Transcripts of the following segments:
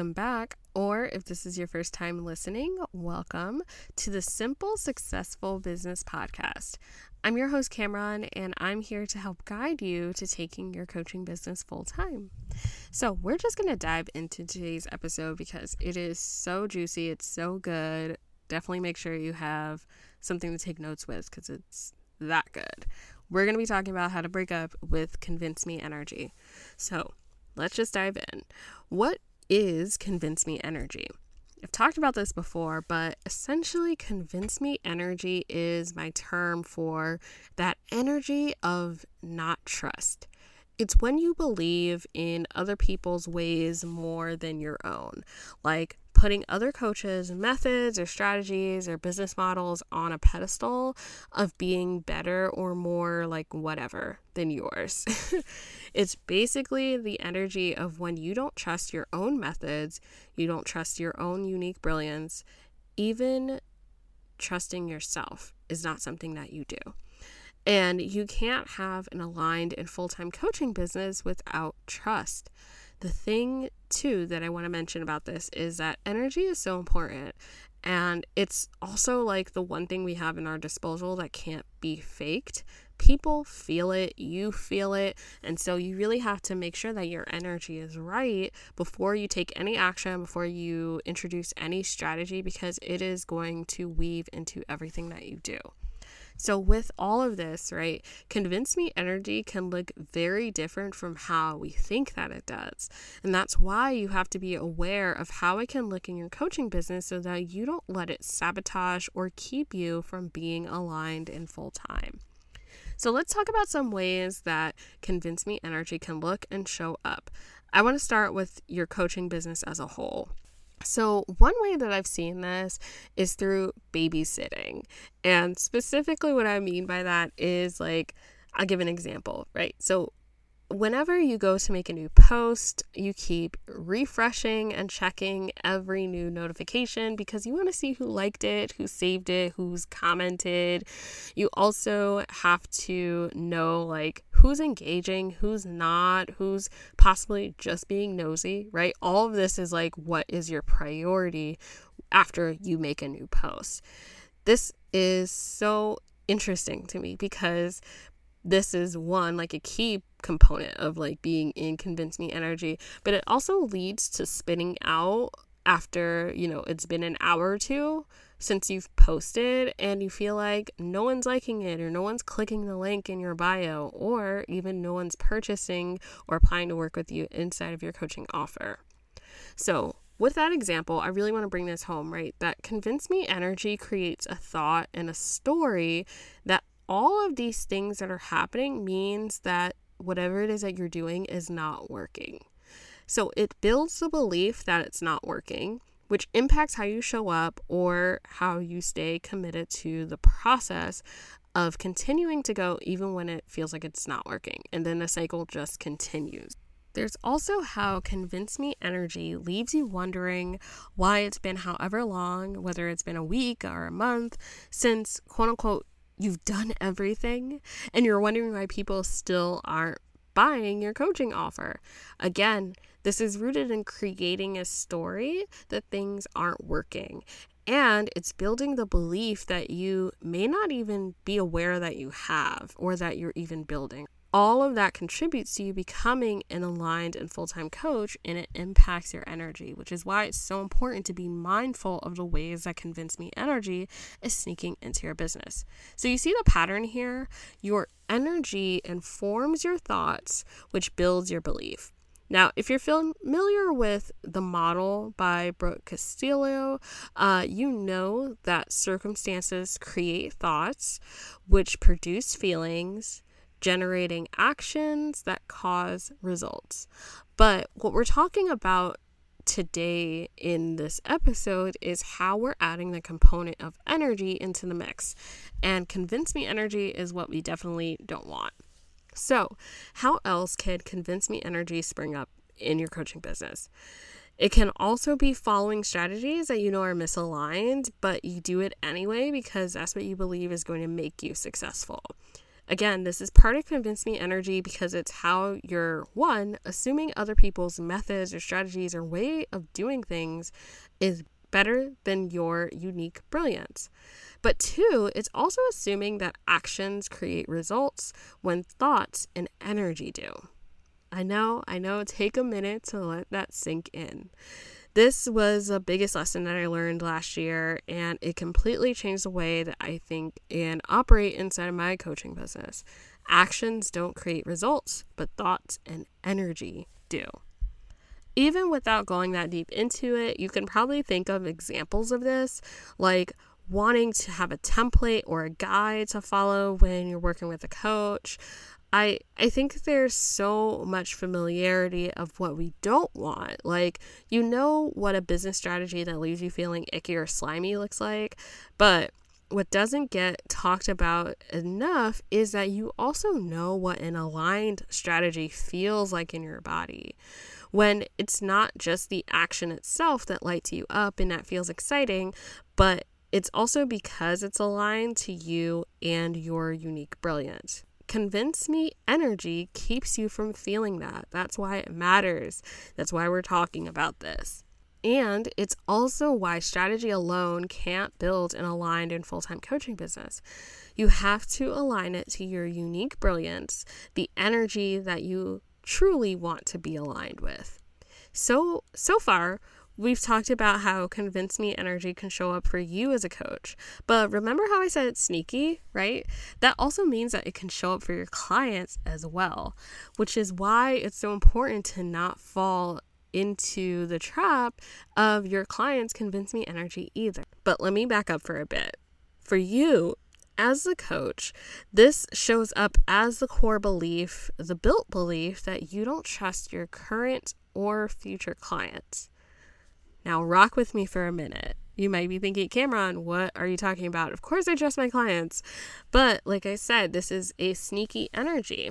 welcome back. Or if this is your first time listening, welcome to the Simple Successful Business Podcast. I'm your host, Cameron, and I'm here to help guide you to taking your coaching business full time. So we're just going to dive into today's episode because it is so juicy. It's so good. Definitely make sure you have something to take notes with because it's that good. We're going to be talking about how to break up with convince me energy. So let's just dive in. What is convince me energy? I've talked about this before, but essentially convince me energy is my term for that energy of not trust. It's when you believe in other people's ways more than your own, like putting other coaches' methods or strategies or business models on a pedestal of being better or more like whatever than yours. It's basically the energy of when you don't trust your own methods, you don't trust your own unique brilliance, even trusting yourself is not something that you do. And you can't have an aligned and full-time coaching business without trust. The thing, too, that I want to mention about this is that energy is so important, and it's also like the one thing we have in our disposal that can't be faked. People feel it, you feel it, and so you really have to make sure that your energy is right before you take any action, before you introduce any strategy, because it is going to weave into everything that you do. So with all of this, right, convince me energy can look very different from how we think that it does. And that's why you have to be aware of how it can look in your coaching business so that you don't let it sabotage or keep you from being aligned in full time. So let's talk about some ways that convince me energy can look and show up. I want to start with your coaching business as a whole. So one way that I've seen this is through babysitting. And specifically what I mean by that is, like, I'll give an example, right? So whenever you go to make a new post, you keep refreshing and checking every new notification because you want to see who liked it, who saved it, who's commented. You also have to know, like, who's engaging, who's not, who's possibly just being nosy, right? All of this is like, what is your priority after you make a new post? This is so interesting to me because this is one, like, a key component of, like, being in convince me energy, but it also leads to spinning out after, you know, it's been an hour or two since you've posted and you feel like no one's liking it or no one's clicking the link in your bio or even no one's purchasing or applying to work with you inside of your coaching offer. So with that example, I really want to bring this home, right? That convince me energy creates a thought and a story that all of these things that are happening means that whatever it is that you're doing is not working. So it builds the belief that it's not working, which impacts how you show up or how you stay committed to the process of continuing to go even when it feels like it's not working. And then the cycle just continues. There's also how convince me energy leaves you wondering why it's been however long, whether it's been a week or a month, since quote unquote you've done everything, and you're wondering why people still aren't buying your coaching offer. Again, this is rooted in creating a story that things aren't working. And it's building the belief that you may not even be aware that you have or that you're even building. All of that contributes to you becoming an aligned and full-time coach, and it impacts your energy, which is why it's so important to be mindful of the ways that convince me energy is sneaking into your business. So you see the pattern here? Your energy informs your thoughts, which builds your belief. Now, if you're familiar with The Model by Brooke Castillo, you know that circumstances create thoughts, which produce feelings, generating actions that cause results. But what we're talking about today in this episode is how we're adding the component of energy into the mix. And convince me energy is what we definitely don't want. So, how else can convince me energy spring up in your coaching business? It can also be following strategies that you know are misaligned, but you do it anyway because that's what you believe is going to make you successful. Again, this is part of convince me energy because it's how you're, one, assuming other people's methods or strategies or way of doing things is better than your unique brilliance. But two, it's also assuming that actions create results when thoughts and energy do. I know, take a minute to let that sink in. This was the biggest lesson that I learned last year, and it completely changed the way that I think and operate inside of my coaching business. Actions don't create results, but thoughts and energy do. Even without going that deep into it, you can probably think of examples of this, like wanting to have a template or a guide to follow when you're working with a coach. I think there's so much familiarity of what we don't want. Like, you know what a business strategy that leaves you feeling icky or slimy looks like, but what doesn't get talked about enough is that you also know what an aligned strategy feels like in your body. When it's not just the action itself that lights you up and that feels exciting, but it's also because it's aligned to you and your unique brilliance. Convince me energy keeps you from feeling that. That's why it matters. That's why we're talking about this. And it's also why strategy alone can't build an aligned and full-time coaching business. You have to align it to your unique brilliance, the energy that you truly want to be aligned with. So far, we've talked about how convince me energy can show up for you as a coach. But remember how I said it's sneaky, right? That also means that it can show up for your clients as well, which is why it's so important to not fall into the trap of your clients' convince me energy either. But let me back up for a bit. For you, as the coach, this shows up as the core belief, the built belief that you don't trust your current or future clients. Now rock with me for a minute. You might be thinking, Cameron, what are you talking about? Of course I trust my clients. But like I said, this is a sneaky energy.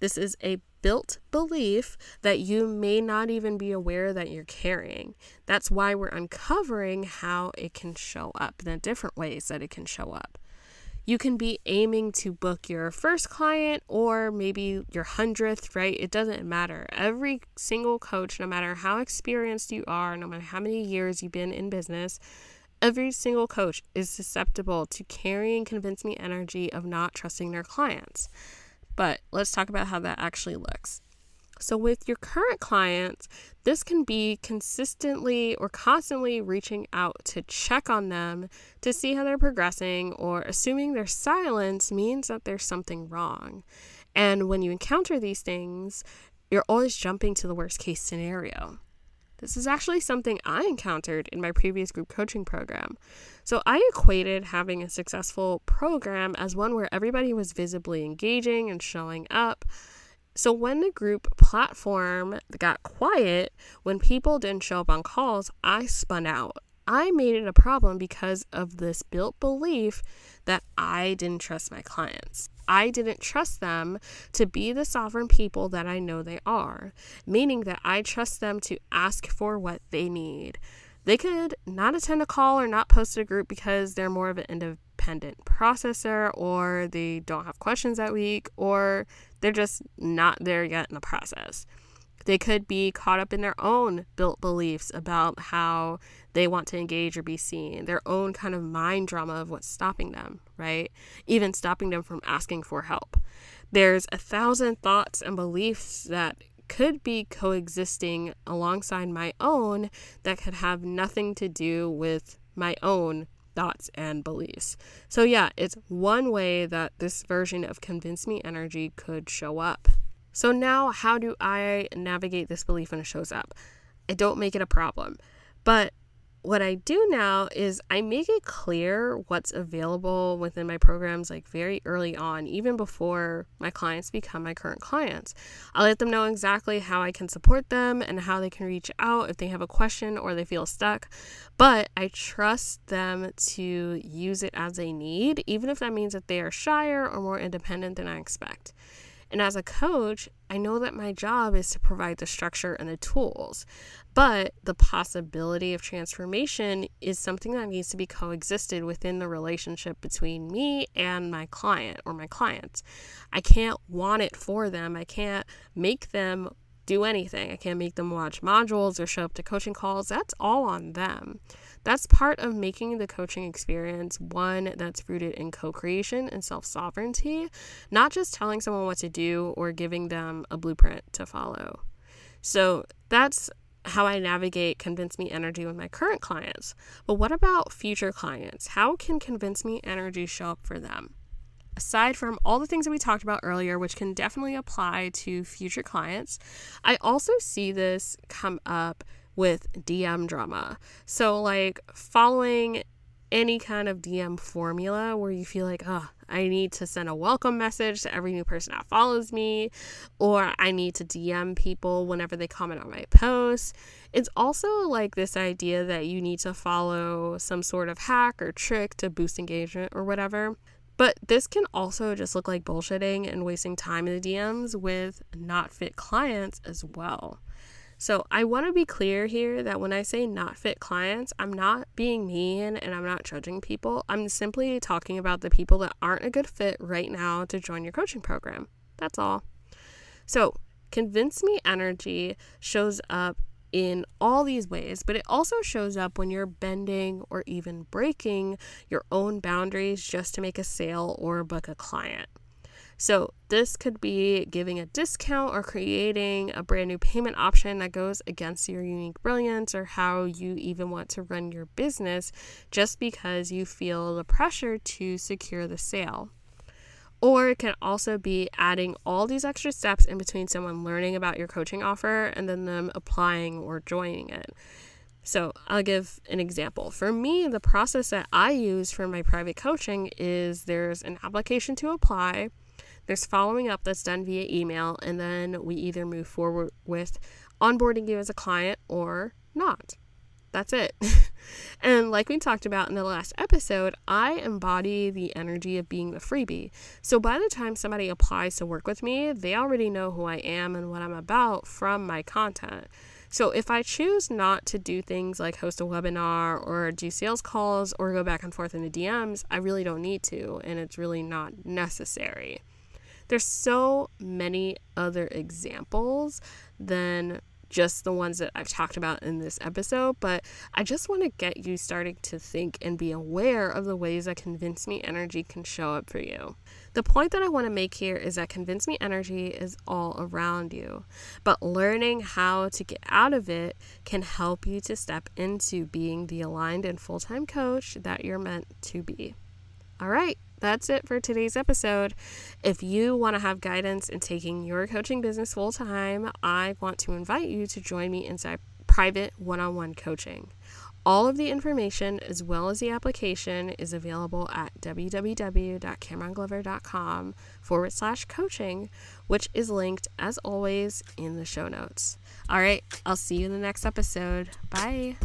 This is a built belief that you may not even be aware that you're carrying. That's why we're uncovering how it can show up, the different ways that it can show up. You can be aiming to book your first client or maybe your 100th, right? It doesn't matter. Every single coach, no matter how experienced you are, no matter how many years you've been in business, every single coach is susceptible to carrying convince me energy of not trusting their clients. But let's talk about how that actually looks. So with your current clients, this can be consistently or constantly reaching out to check on them to see how they're progressing, or assuming their silence means that there's something wrong. And when you encounter these things, you're always jumping to the worst case scenario. This is actually something I encountered in my previous group coaching program. So I equated having a successful program as one where everybody was visibly engaging and showing up. So when the group platform got quiet, when people didn't show up on calls, I spun out. I made it a problem because of this built belief that I didn't trust my clients. I didn't trust them to be the sovereign people that I know they are, meaning that I trust them to ask for what they need. They could not attend a call or not post a group because they're more of an independent processor, or they don't have questions that week, or they're just not there yet in the process. They could be caught up in their own built beliefs about how they want to engage or be seen, their own kind of mind drama of what's stopping them, right? Even stopping them from asking for help. There's 1,000 thoughts and beliefs that could be coexisting alongside my own that could have nothing to do with my own thoughts and beliefs. So yeah, it's one way that this version of convince me energy could show up. So now, how do I navigate this belief when it shows up? I don't make it a problem. But what I do now is I make it clear what's available within my programs, like very early on, even before my clients become my current clients. I let them know exactly how I can support them and how they can reach out if they have a question or they feel stuck. But I trust them to use it as they need, even if that means that they are shyer or more independent than I expect. And as a coach, I know that my job is to provide the structure and the tools, but the possibility of transformation is something that needs to be coexisted within the relationship between me and my client or my clients. I can't want it for them. I can't make them do anything. I can't make them watch modules or show up to coaching calls. That's all on them. That's part of making the coaching experience one that's rooted in co-creation and self-sovereignty, not just telling someone what to do or giving them a blueprint to follow. So that's how I navigate Convince Me Energy with my current clients. But what about future clients? How can Convince Me Energy show up for them? Aside from all the things that we talked about earlier, which can definitely apply to future clients, I also see this come up with DM drama. So like following any kind of DM formula where you feel like, oh, I need to send a welcome message to every new person that follows me, or I need to DM people whenever they comment on my posts. It's also like this idea that you need to follow some sort of hack or trick to boost engagement or whatever. But this can also just look like bullshitting and wasting time in the DMs with not fit clients as well. So I want to be clear here that when I say not fit clients, I'm not being mean and I'm not judging people. I'm simply talking about the people that aren't a good fit right now to join your coaching program. That's all. So Convince Me Energy shows up in all these ways, but it also shows up when you're bending or even breaking your own boundaries just to make a sale or book a client. So this could be giving a discount or creating a brand new payment option that goes against your unique brilliance or how you even want to run your business just because you feel the pressure to secure the sale. Or it can also be adding all these extra steps in between someone learning about your coaching offer and then them applying or joining it. So I'll give an example. For me, the process that I use for my private coaching is there's an application to apply, there's following up that's done via email, and then we either move forward with onboarding you as a client or not. That's it. And like we talked about in the last episode, I embody the energy of being the freebie. So by the time somebody applies to work with me, they already know who I am and what I'm about from my content. So if I choose not to do things like host a webinar or do sales calls or go back and forth in the DMs, I really don't need to, and it's really not necessary. There's so many other examples than just the ones that I've talked about in this episode, but I just want to get you starting to think and be aware of the ways that Convince Me Energy can show up for you. The point that I want to make here is that Convince Me Energy is all around you, but learning how to get out of it can help you to step into being the aligned and full-time coach that you're meant to be. All right. That's it for today's episode. If you want to have guidance in taking your coaching business full time, I want to invite you to join me inside private one-on-one coaching. All of the information as well as the application is available at www.cameronglover.com/coaching, which is linked as always in the show notes. All right, I'll see you in the next episode. Bye.